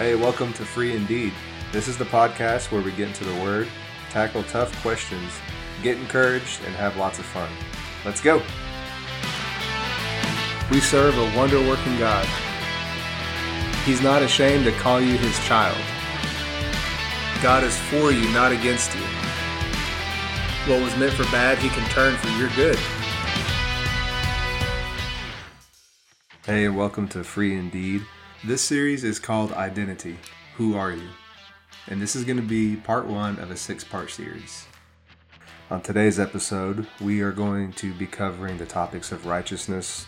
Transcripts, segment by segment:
Hey, welcome to Free Indeed. This is the podcast where we get into the Word, tackle tough questions, get encouraged, and have lots of fun. Let's go. We serve a wonder-working God. He's not ashamed to call you His child. God is for you, not against you. What was meant for bad, He can turn for your good. Hey, welcome to Free Indeed. This series is called Identity. Who are you? And this is going to be part one of a 6-part series. On today's episode, we are going to be covering the topics of righteousness,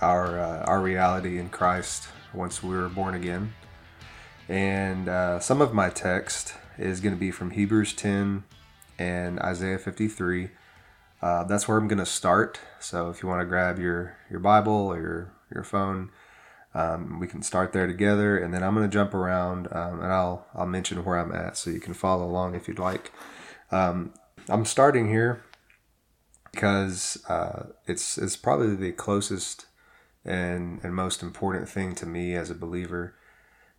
our reality in Christ once we were born again. And some of my text is going to be from Hebrews 10 and Isaiah 53. That's where I'm going to start. So if you want to grab your Bible or your phone, we can start there together. And then I'm going to jump around and I'll mention where I'm at so you can follow along if you'd like. I'm starting here because it's probably the closest and most important thing to me as a believer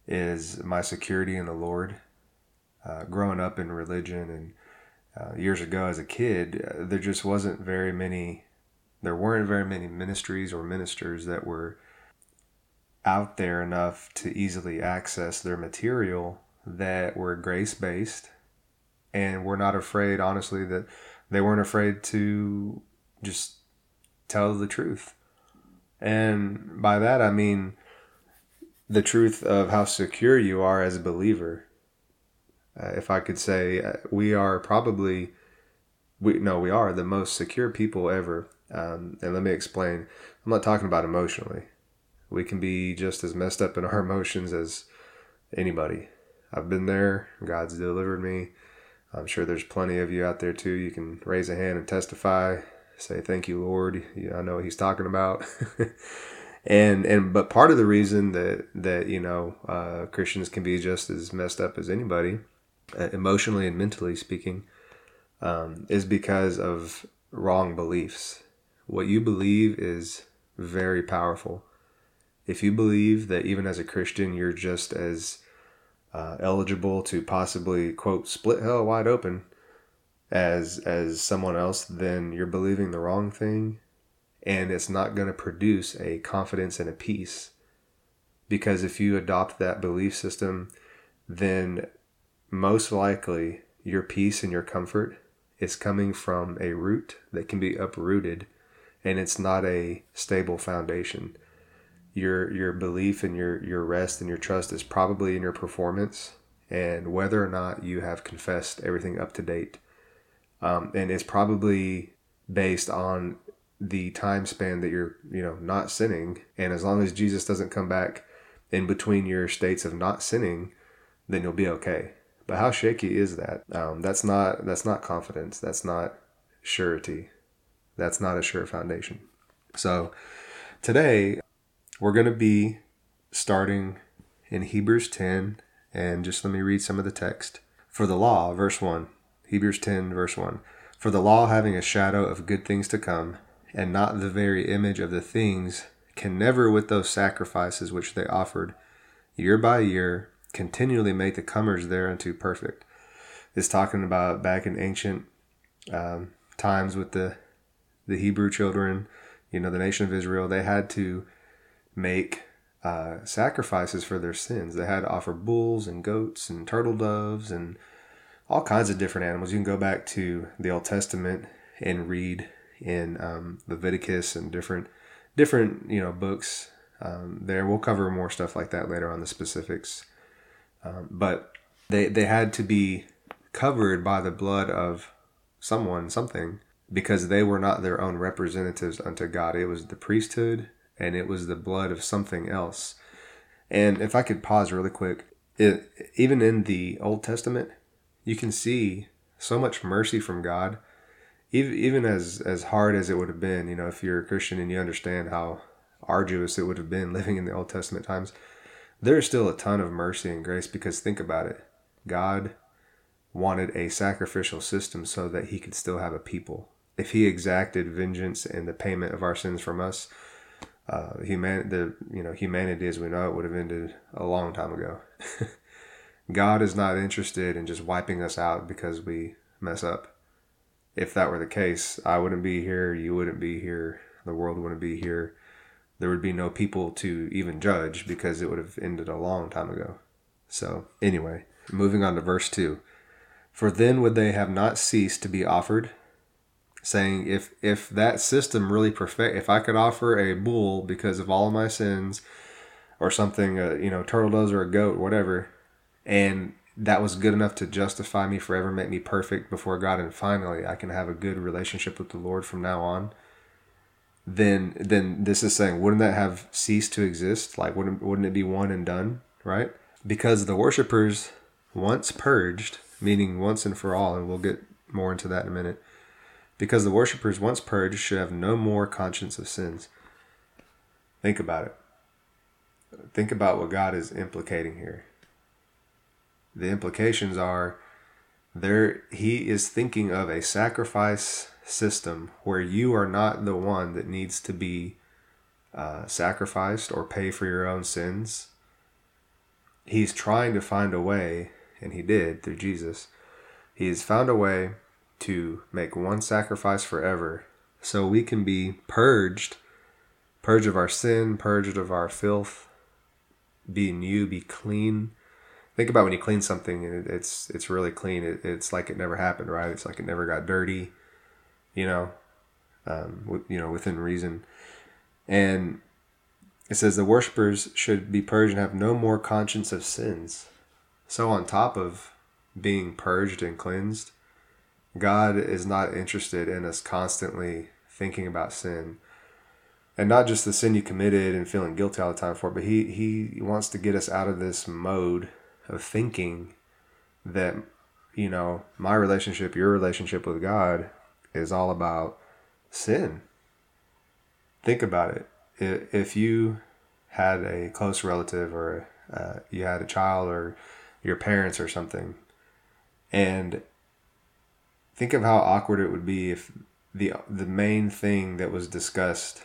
is my security in the Lord. Growing up in religion and years ago as a kid, there weren't very many ministries or ministers that were out there enough to easily access their material that were grace-based and were not afraid, honestly, that they weren't afraid to just tell the truth. And by that, I mean the truth of how secure you are as a believer. If I could say, we are the most secure people ever. And let me explain. I'm not talking about emotionally. We can be just as messed up in our emotions as anybody. I've been there. God's delivered me. I'm sure there's plenty of you out there too. You can raise a hand and testify. Say, thank you, Lord. I know what He's talking about. But part of the reason that Christians can be just as messed up as anybody, emotionally and mentally speaking, is because of wrong beliefs. What you believe is very powerful. If you believe that even as a Christian, you're just as eligible to possibly, quote, split hell wide open as someone else, then you're believing the wrong thing, and it's not going to produce a confidence and a peace. Because if you adopt that belief system, then most likely your peace and your comfort is coming from a root that can be uprooted, and it's not a stable foundation. Your belief and your rest and your trust is probably in your performance and whether or not you have confessed everything up to date. And it's probably based on the time span that you're not sinning. And as long as Jesus doesn't come back in between your states of not sinning, then you'll be okay. But how shaky is that? That's not confidence. That's not surety. That's not a sure foundation. So today, we're going to be starting in Hebrews 10, and just let me read some of the text. For the law, verse 1, Hebrews 10, verse 1. For the law, having a shadow of good things to come, and not the very image of the things, can never with those sacrifices which they offered year by year continually make the comers thereunto perfect. It's talking about back in ancient times with the Hebrew children, the nation of Israel. They had to make sacrifices for their sins. They had to offer bulls and goats and turtle doves and all kinds of different animals. You can go back to the Old Testament and read in Leviticus and different books there. We'll cover more stuff like that later on, the specifics. But they had to be covered by the blood of someone, something, because they were not their own representatives unto God. It was the priesthood. And it was the blood of something else. And if I could pause really quick, even in the Old Testament, you can see so much mercy from God, even as hard as it would have been. If you're a Christian and you understand how arduous it would have been living in the Old Testament times, there's still a ton of mercy and grace, because think about it. God wanted a sacrificial system so that He could still have a people. If He exacted vengeance and the payment of our sins from us, humanity as we know it would have ended a long time ago. God is not interested in just wiping us out because we mess up. If that were the case, I wouldn't be here, you wouldn't be here, the world wouldn't be here. There would be no people to even judge because it would have ended a long time ago. So anyway, moving on to verse 2. For then would they have not ceased to be offered, saying, if that system really perfect, if I could offer a bull because of all of my sins or something, turtle doves or a goat, whatever, and that was good enough to justify me forever, make me perfect before God, and finally I can have a good relationship with the Lord from now on, then this is saying, wouldn't that have ceased to exist? Like, wouldn't it be one and done, right? Because the worshipers, once purged, meaning once and for all, and we'll get more into that in a minute, because the worshipers once purged should have no more conscience of sins. Think about it. Think about what God is implicating here. The implications are there. He is thinking of a sacrifice system where you are not the one that needs to be sacrificed or pay for your own sins. He's trying to find a way, and he did through Jesus. He has found a way to make one sacrifice forever so we can be purged of our sin, purged of our filth, be new, be clean. Think about when you clean something and it's really clean. It's like it never happened, right? It's like it never got dirty, within reason. And it says the worshipers should be purged and have no more conscience of sins. So on top of being purged and cleansed, God is not interested in us constantly thinking about sin, and not just the sin you committed and feeling guilty all the time for it, but he wants to get us out of this mode of thinking that, my relationship, your relationship with God is all about sin. Think about it. If you had a close relative or you had a child or your parents or something, and think of how awkward it would be if the main thing that was discussed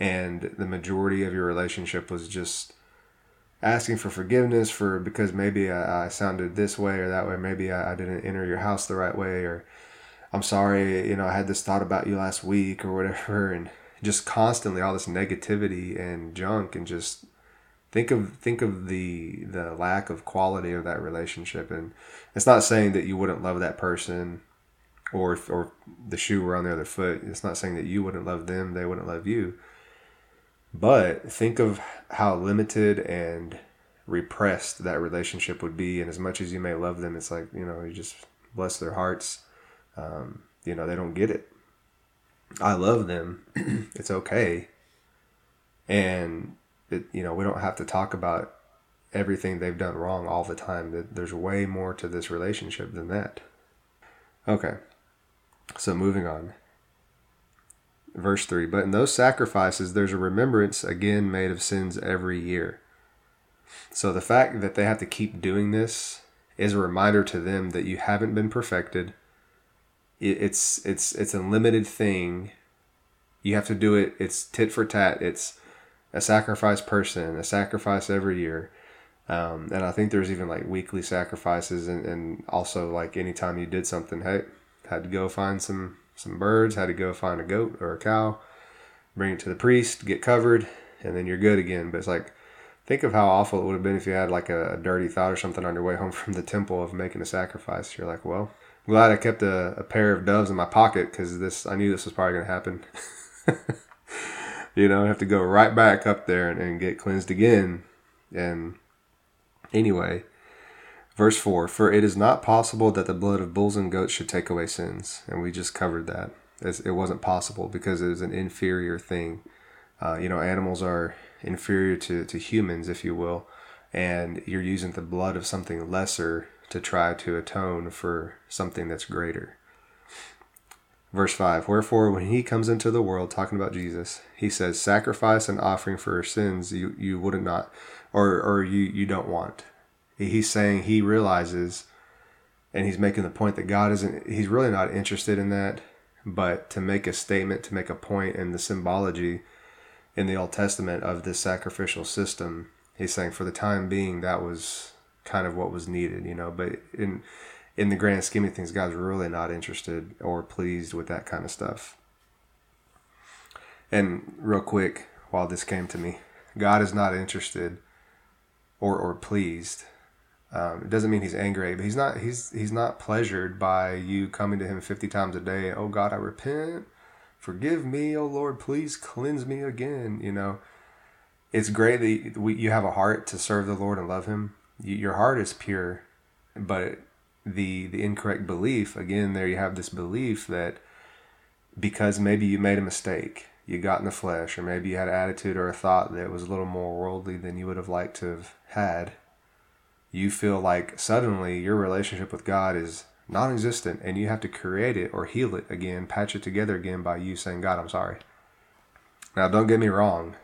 and the majority of your relationship was just asking for forgiveness because maybe I sounded this way or that way, maybe I didn't enter your house the right way, or I'm sorry, I had this thought about you last week or whatever, and just constantly all this negativity and junk, and just think of the lack of quality of that relationship. And it's not saying that you wouldn't love that person, or if the shoe were on the other foot, it's not saying that you wouldn't love them, they wouldn't love you. But think of how limited and repressed that relationship would be. And as much as you may love them, it's like, you just bless their hearts. They don't get it. I love them. It's okay. And, we don't have to talk about everything they've done wrong all the time. There's way more to this relationship than that. Okay. So moving on. Verse 3, but in those sacrifices, there's a remembrance again made of sins every year. So the fact that they have to keep doing this is a reminder to them that you haven't been perfected. It's a limited thing. You have to do it. It's tit for tat. It's a sacrifice person, a sacrifice every year. And I think there's even like weekly sacrifices, and also like anytime you did something, hey, had to go find some birds, had to go find a goat or a cow, bring it to the priest, get covered, and then you're good again. But it's like, think of how awful it would have been if you had like a dirty thought or something on your way home from the temple of making a sacrifice. You're like, well, I'm glad I kept a pair of doves in my pocket because I knew this was probably going to happen. I have to go right back up there and get cleansed again. And anyway, Verse 4, for it is not possible that the blood of bulls and goats should take away sins. And we just covered that. It wasn't possible because it was an inferior thing. Animals are inferior to humans, if you will. And you're using the blood of something lesser to try to atone for something that's greater. Verse 5, wherefore, when he comes into the world, talking about Jesus, he says, sacrifice and offering for sins you wouldn't not, or you don't want. He's saying he realizes, and he's making the point that God he's really not interested in that, but to make a statement, to make a point in the symbology in the Old Testament of this sacrificial system. He's saying for the time being, that was kind of what was needed, you know, but in the grand scheme of things, God's really not interested or pleased with that kind of stuff. And real quick, while this came to me, God is not interested or pleased. It doesn't mean he's angry, but he's not pleasured by you coming to him 50 times a day. Oh God, I repent. Forgive me, oh Lord, please cleanse me again. You know, it's great that you have a heart to serve the Lord and love him. Your heart is pure, but the incorrect belief, again, there you have this belief that because maybe you made a mistake, you got in the flesh, or maybe you had an attitude or a thought that was a little more worldly than you would have liked to have had, you feel like suddenly your relationship with God is non-existent and you have to create it or heal it again, patch it together again by you saying, God, I'm sorry. Now, don't get me wrong.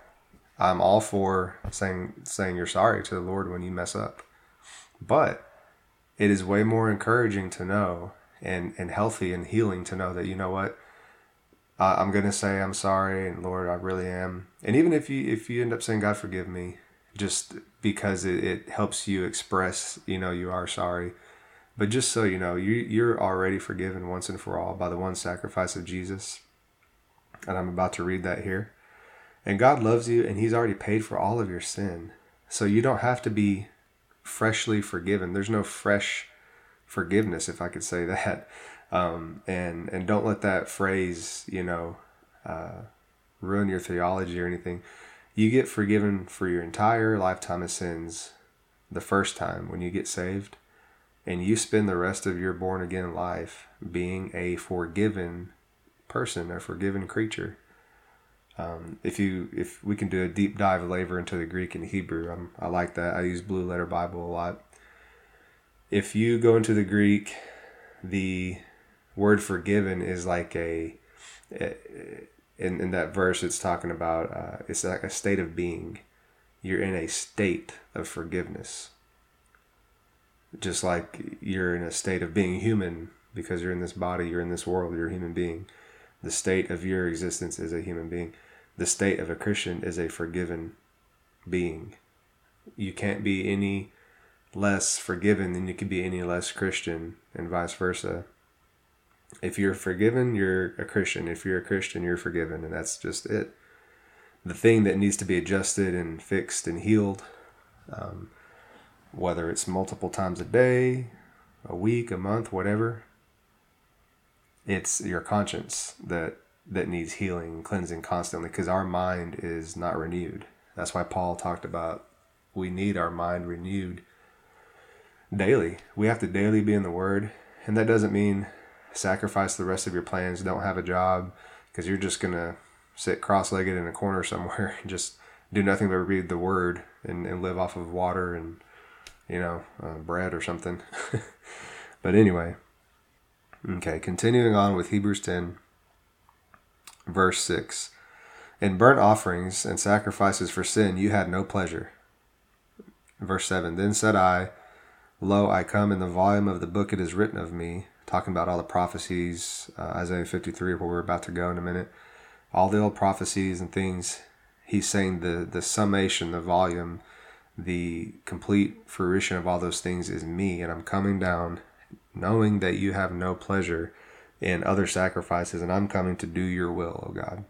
I'm all for saying you're sorry to the Lord when you mess up. But it is way more encouraging to know and healthy and healing to know that, you know what, I'm going to say I'm sorry, and Lord, I really am. And even if you end up saying, God, forgive me, just because it helps you express, you know, you are sorry. But just so you know, you're already forgiven once and for all by the one sacrifice of Jesus. And I'm about to read that here. And God loves you, and he's already paid for all of your sin. So you don't have to be freshly forgiven. There's no fresh forgiveness, if I could say that. And don't let that phrase, you know, ruin your theology or anything. You get forgiven for your entire lifetime of sins the first time when you get saved. And you spend the rest of your born again life being a forgiven person, a forgiven creature. If we can do a deep dive later into the Greek and Hebrew, I like that. I use Blue Letter Bible a lot. If you go into the Greek, the word forgiven is like in that verse it's talking about, it's like a state of being. You're in a state of forgiveness. Just like you're in a state of being human because you're in this body, you're in this world, you're a human being. The state of your existence is a human being. The state of a Christian is a forgiven being. You can't be any less forgiven than you can be any less Christian, and vice versa. If you're forgiven, you're a Christian. If you're a Christian, you're forgiven, and that's just it. The thing that needs to be adjusted and fixed and healed, whether it's multiple times a day, a week, a month, whatever, it's your conscience that needs healing and cleansing constantly, because our mind is not renewed. That's why Paul talked about we need our mind renewed daily. We have to daily be in the Word, and that doesn't mean sacrifice the rest of your plans, don't have a job, because you're just going to sit cross-legged in a corner somewhere and just do nothing but read the Word and live off of water and, you know, bread or something. But anyway, okay, continuing on with Hebrews 10, verse 6. In burnt offerings and sacrifices for sin, you had no pleasure. Verse 7. Then said I, Lo, I come, in the volume of the book it is written of me, talking about all the prophecies, Isaiah 53, where we're about to go in a minute. All the old prophecies and things, he's saying the summation, the volume, the complete fruition of all those things is me, and I'm coming down knowing that you have no pleasure in other sacrifices, and I'm coming to do your will, O God.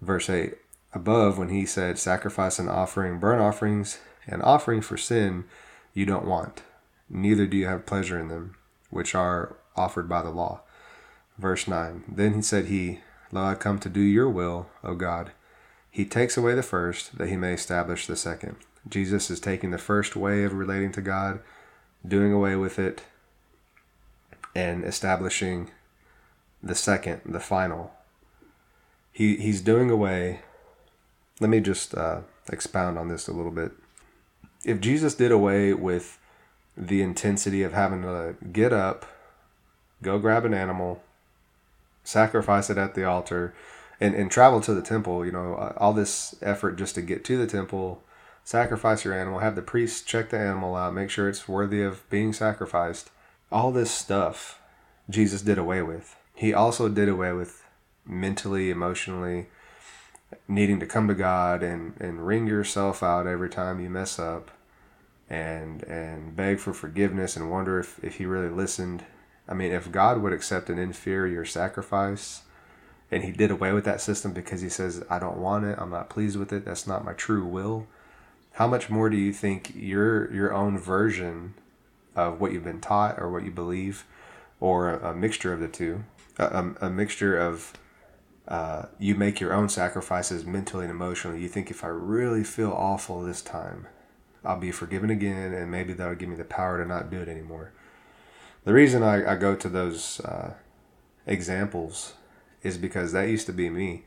Verse 8, above, when he said, sacrifice and offering, burnt offerings, and offering for sin, you don't want, neither do you have pleasure in them, which are offered by the law. Verse 9, then he said he, Lo, I come to do your will, O God. He takes away the first, that he may establish the second. Jesus is taking the first way of relating to God, doing away with it, and establishing the second, the final. He's doing away. Let me just expound on this a little bit. If Jesus did away with the intensity of having to get up, go grab an animal, sacrifice it at the altar, and travel to the temple, you know, all this effort just to get to the temple, sacrifice your animal, have the priest check the animal out, make sure it's worthy of being sacrificed. All this stuff Jesus did away with. He also did away with mentally, emotionally, needing to come to God and wring yourself out every time you mess up and beg for forgiveness and wonder if he really listened. I mean, if God would accept an inferior sacrifice, and he did away with that system because he says, I don't want it, I'm not pleased with it, that's not my true will, how much more do you think your own version of what you've been taught or what you believe, or a mixture of the two, a mixture of you make your own sacrifices mentally and emotionally. You think, if I really feel awful this time, I'll be forgiven again, and maybe that'll give me the power to not do it anymore. The reason I go to those examples is because that used to be me.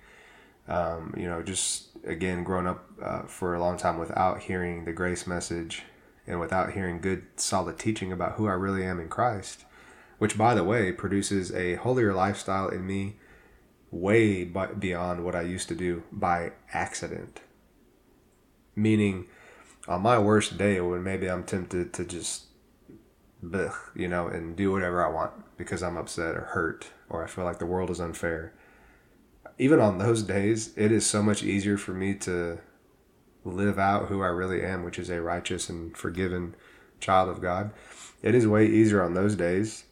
Just again, growing up for a long time without hearing the grace message and without hearing good, solid teaching about who I really am in Christ, which, by the way, produces a holier lifestyle in me way beyond what I used to do by accident. Meaning, on my worst day, when maybe I'm tempted to just, and do whatever I want because I'm upset or hurt or I feel like the world is unfair. Even on those days, it is so much easier for me to live out who I really am, which is a righteous and forgiven child of God. It is way easier on those days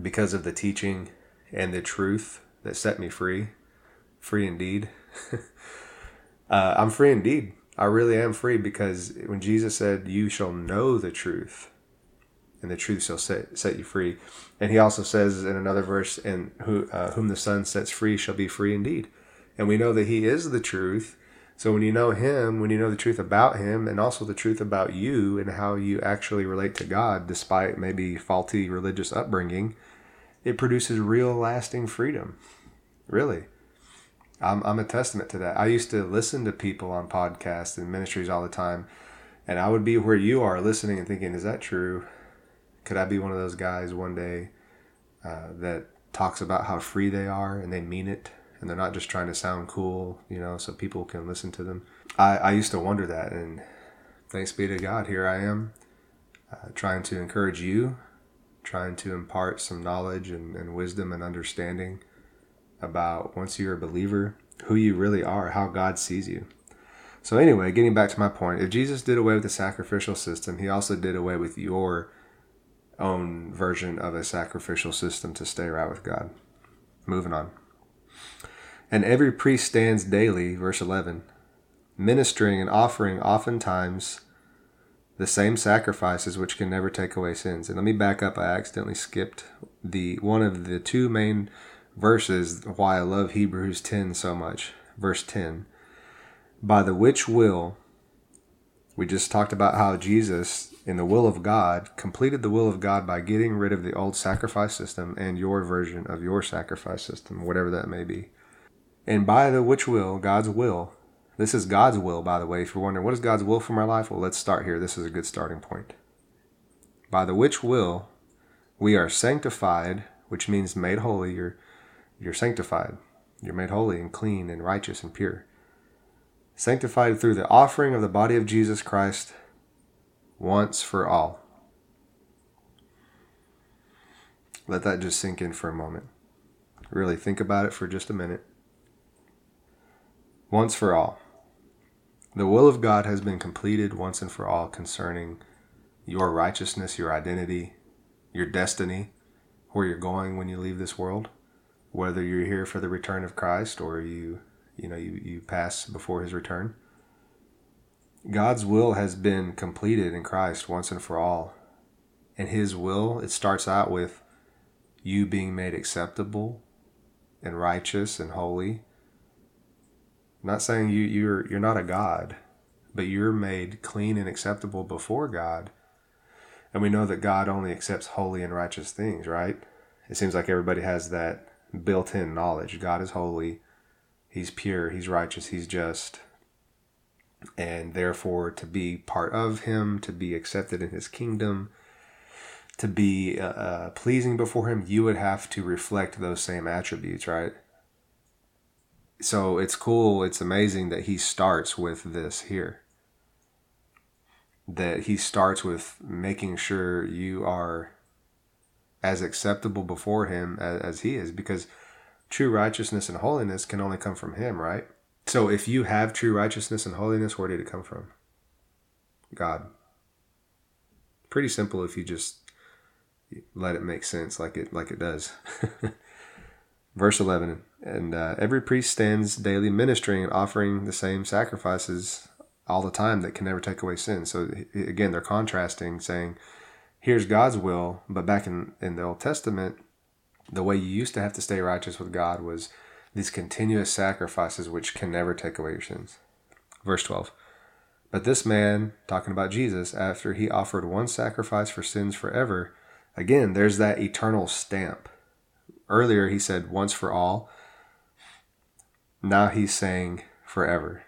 because of the teaching and the truth that set me free. Free indeed. I'm free indeed. I really am free, because when Jesus said, you shall know the truth, and the truth shall set you free. And he also says in another verse, and whom the Son sets free shall be free indeed. And we know that he is the truth. So when you know him, when you know the truth about him, and also the truth about you and how you actually relate to God, despite maybe faulty religious upbringing, it produces real lasting freedom. Really. I'm a testament to that. I used to listen to people on podcasts and ministries all the time, and I would be where you are listening and thinking, is that true? Could I be one of those guys one day that talks about how free they are and they mean it and they're not just trying to sound cool, so people can listen to them? I used to wonder that, and thanks be to God, here I am trying to encourage you, trying to impart some knowledge and wisdom and understanding about, once you're a believer, who you really are, how God sees you. So anyway, getting back to my point, if Jesus did away with the sacrificial system, he also did away with your own version of a sacrificial system to stay right with God. Moving on. And every priest stands daily, verse 11, ministering and offering oftentimes the same sacrifices which can never take away sins. And let me back up. I accidentally skipped one of the two main verses why I love Hebrews 10 so much. Verse 10, by the which will, we just talked about how Jesus, in the will of God, completed the will of God by getting rid of the old sacrifice system and your version of your sacrifice system, whatever that may be. And by the which will, God's will, this is God's will, by the way, if you're wondering, what is God's will for my life? Well, let's start here. This is a good starting point. By the which will, we are sanctified, which means made holy. You're sanctified. You're made holy and clean and righteous and pure. Sanctified through the offering of the body of Jesus Christ once for all. Let that just sink in for a moment. Really think about it for just a minute. Once for all. The will of God has been completed once and for all concerning your righteousness, your identity, your destiny, where you're going when you leave this world, whether you're here for the return of Christ or you pass before his return. God's will has been completed in Christ once and for all. And his will, it starts out with you being made acceptable and righteous and holy. I'm not saying you're not a god, but you're made clean and acceptable before God. And we know that God only accepts holy and righteous things, right? It seems like everybody has that built-in knowledge. God is holy. He's pure, he's righteous, he's just, and therefore to be part of him, to be accepted in his kingdom, to be pleasing before him, you would have to reflect those same attributes, right? So it's cool, it's amazing that he starts with this here, that he starts with making sure you are as acceptable before him as he is, because true righteousness and holiness can only come from him, right? So if you have true righteousness and holiness, where did it come from? God. Pretty simple if you just let it make sense like it does. Verse 11, and every priest stands daily ministering and offering the same sacrifices all the time that can never take away sin. So again, they're contrasting, saying, here's God's will, but back in the Old Testament, the way you used to have to stay righteous with God was these continuous sacrifices which can never take away your sins. Verse 12, but this man, talking about Jesus, after he offered one sacrifice for sins forever, again, there's that eternal stamp. Earlier, he said once for all. Now he's saying forever.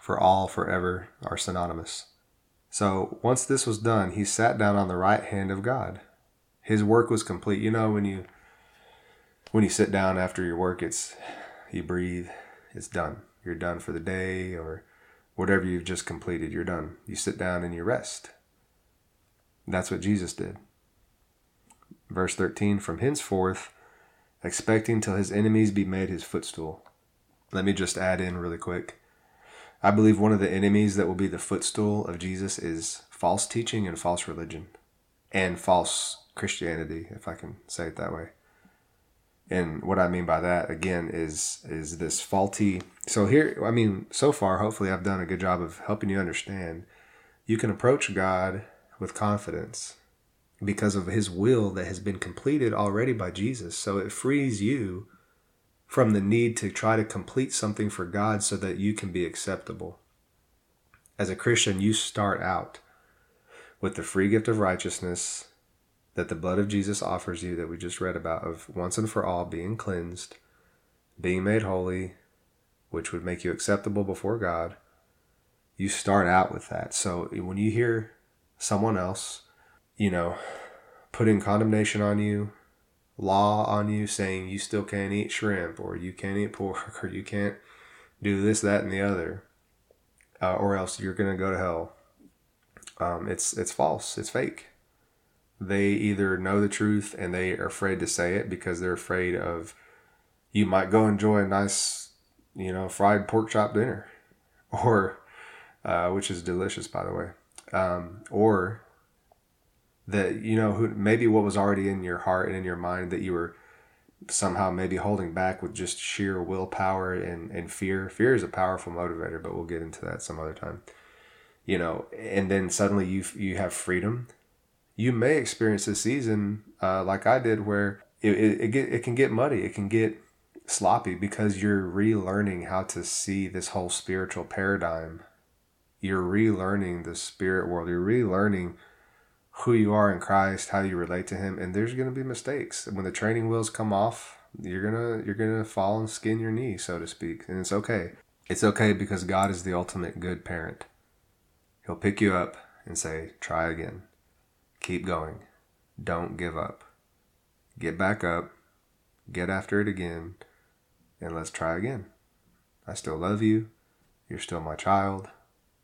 For all, forever are synonymous. So once this was done, he sat down on the right hand of God. His work was complete. You know, when you sit down after your work, you breathe, it's done. You're done for the day or whatever you've just completed, you're done. You sit down and you rest. That's what Jesus did. Verse 13, from henceforth, expecting till his enemies be made his footstool. Let me just add in really quick. I believe one of the enemies that will be the footstool of Jesus is false teaching and false religion and false Christianity, if I can say it that way. And what I mean by that, again, is this faulty. So here, I mean, so far, hopefully I've done a good job of helping you understand. You can approach God with confidence because of his will that has been completed already by Jesus. So it frees you from the need to try to complete something for God so that you can be acceptable. As a Christian, you start out with the free gift of righteousness that the blood of Jesus offers you, that we just read about, of once and for all being cleansed, being made holy, which would make you acceptable before God. You start out with that. So when you hear someone else, you know, putting condemnation on you, law on you, saying you still can't eat shrimp or you can't eat pork or you can't do this, that, and the other, or else you're going to go to hell. It's false. It's fake. They either know the truth and they are afraid to say it because they're afraid of, you might go enjoy a nice, fried pork chop dinner, or which is delicious, by the way, or that, maybe what was already in your heart and in your mind that you were somehow maybe holding back with just sheer willpower and fear. Fear is a powerful motivator, but we'll get into that some other time. And then suddenly you have freedom. You may experience this season like I did, where it can get muddy. It can get sloppy because you're relearning how to see this whole spiritual paradigm. You're relearning the spirit world. You're relearning who you are in Christ, how you relate to him, and there's going to be mistakes. When the training wheels come off, you're going to fall and skin your knee, so to speak, and it's okay. It's okay because God is the ultimate good parent. He'll pick you up and say, "Try again. Keep going. Don't give up. Get back up. Get after it again, and let's try again. I still love you. You're still my child.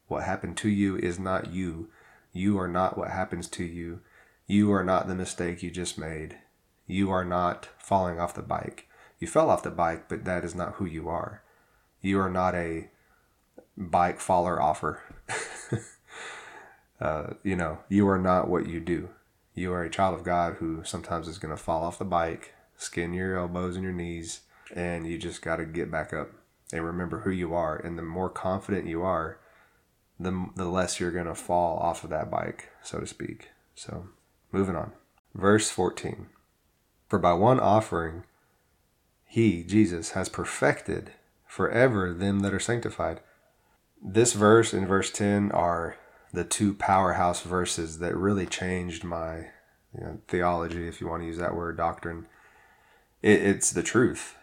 What happened to you is not you. You are not what happens to you. You are not the mistake you just made. You are not falling off the bike. You fell off the bike, but that is not who you are. You are not a bike faller offer. You are not what you do. You are a child of God who sometimes is going to fall off the bike, skin your elbows and your knees, and you just got to get back up and remember who you are. And the more confident you are, the less you're going to fall off of that bike, so to speak." So moving on. Verse 14. For by one offering, he, Jesus, has perfected forever them that are sanctified. This verse and verse 10 are the two powerhouse verses that really changed my theology, if you want to use that word, doctrine. It's the truth.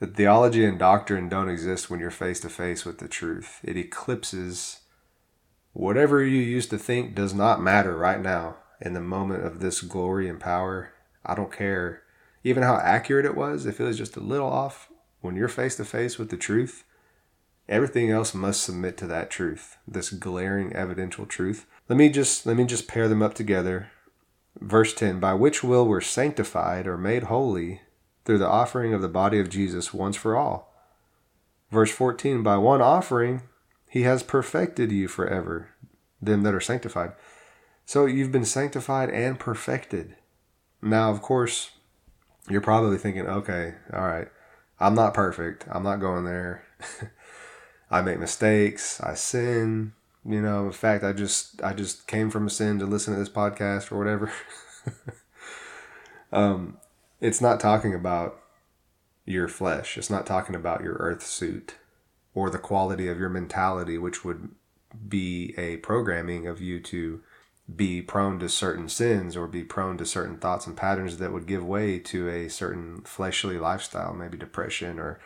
The theology and doctrine don't exist when you're face to face with the truth. It eclipses whatever you used to think does not matter right now in the moment of this glory and power. I don't care even how accurate it was. If it was just a little off, when you're face to face with the truth, everything else must submit to that truth, this glaring evidential truth. Let me just pair them up together. Verse 10, by which will we're sanctified or made holy through the offering of the body of Jesus once for all. Verse 14, by one offering, he has perfected you forever, them that are sanctified. So you've been sanctified and perfected. Now, of course, you're probably thinking, okay, all right, I'm not perfect. I'm not going there. I make mistakes. I sin. You know, in fact, I just came from sin to listen to this podcast or whatever. It's not talking about your flesh. It's not talking about your earth suit or the quality of your mentality, which would be a programming of you to be prone to certain sins or be prone to certain thoughts and patterns that would give way to a certain fleshly lifestyle, maybe depression, or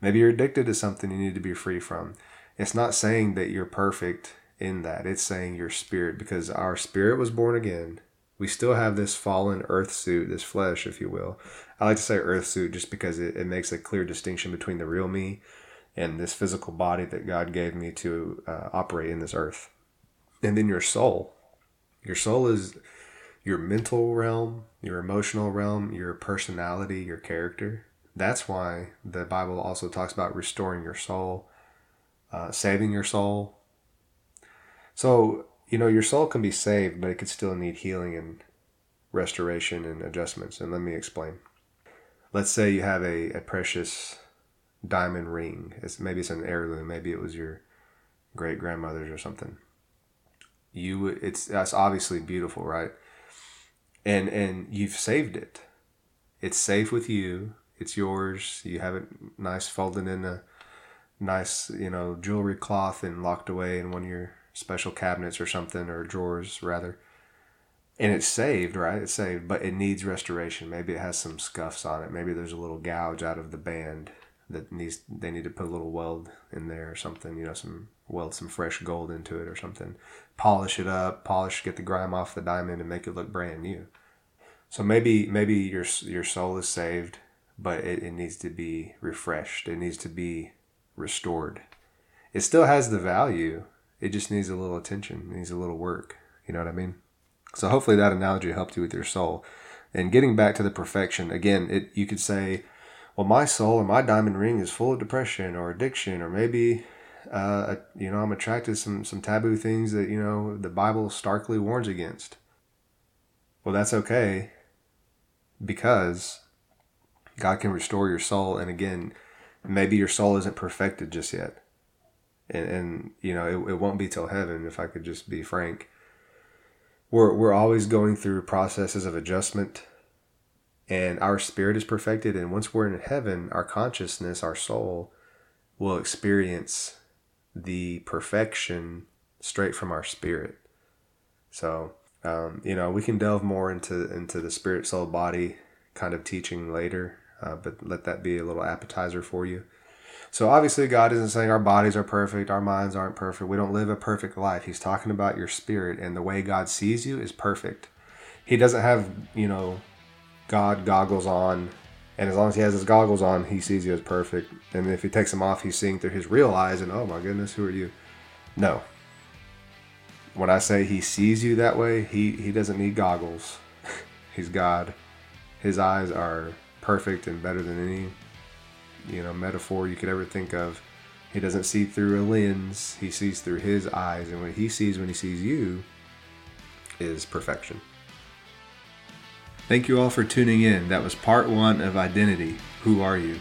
maybe you're addicted to something you need to be free from. It's not saying that you're perfect in that. It's saying your spirit, because our spirit was born again. We still have this fallen earth suit, this flesh, if you will. I like to say earth suit just because it makes a clear distinction between the real me and this physical body that God gave me to operate in this earth. And then your soul. Your soul is your mental realm, your emotional realm, your personality, your character. That's why the Bible also talks about restoring your soul, saving your soul. So, you know, your soul can be saved, but it could still need healing and restoration and adjustments. And let me explain. Let's say you have a precious diamond ring. Maybe it's an heirloom. Maybe it was your great-grandmother's or something. That's obviously beautiful, right? And you've saved it. It's safe with you. It's yours. You have it nice folded in a nice, you know, jewelry cloth and locked away in one of your special cabinets or something, or drawers rather. And it's saved, right? It's saved, but it needs restoration. Maybe it has some scuffs on it. Maybe there's a little gouge out of the band that they need to put a little weld in there or something, you know, weld some fresh gold into it or something, polish it up, get the grime off the diamond and make it look brand new. So maybe your soul is saved, but it needs to be refreshed. It needs to be restored. It still has the value. It just needs a little attention. It needs a little work. You know what I mean? So hopefully that analogy helped you with your soul. And getting back to the perfection, again, you could say, well, my soul or my diamond ring is full of depression or addiction, or maybe, you know, I'm attracted to some taboo things that, you know, the Bible starkly warns against. Well, that's okay, because God can restore your soul. And again, maybe your soul isn't perfected just yet. And you know, it won't be till heaven, if I could just be frank. We're always going through processes of adjustment, and our spirit is perfected. And once we're in heaven, our consciousness, our soul, will experience the perfection straight from our spirit. So, you know, we can delve more into the spirit, soul, body kind of teaching later, but let that be a little appetizer for you. So obviously God isn't saying our bodies are perfect, our minds aren't perfect, we don't live a perfect life. He's talking about your spirit, and the way God sees you is perfect. He doesn't have, you know, God goggles on, and as long as he has his goggles on, he sees you as perfect. And if he takes them off, he's seeing through his real eyes, and oh my goodness, who are you? No. When I say he sees you that way, he doesn't need goggles. He's God. His eyes are perfect and better than any, you know, metaphor you could ever think of. He doesn't see through a lens. He sees through his eyes, and what he sees when he sees you is perfection. Thank you all for tuning in. That was part 1 of Identity. Who are you?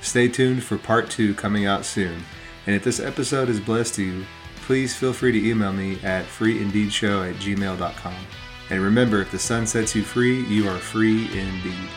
Stay tuned for part 2 coming out soon. And if this episode has blessed you, please feel free to email me at freeindeedshow@gmail.com. And remember, if the sun sets you free, you are free indeed.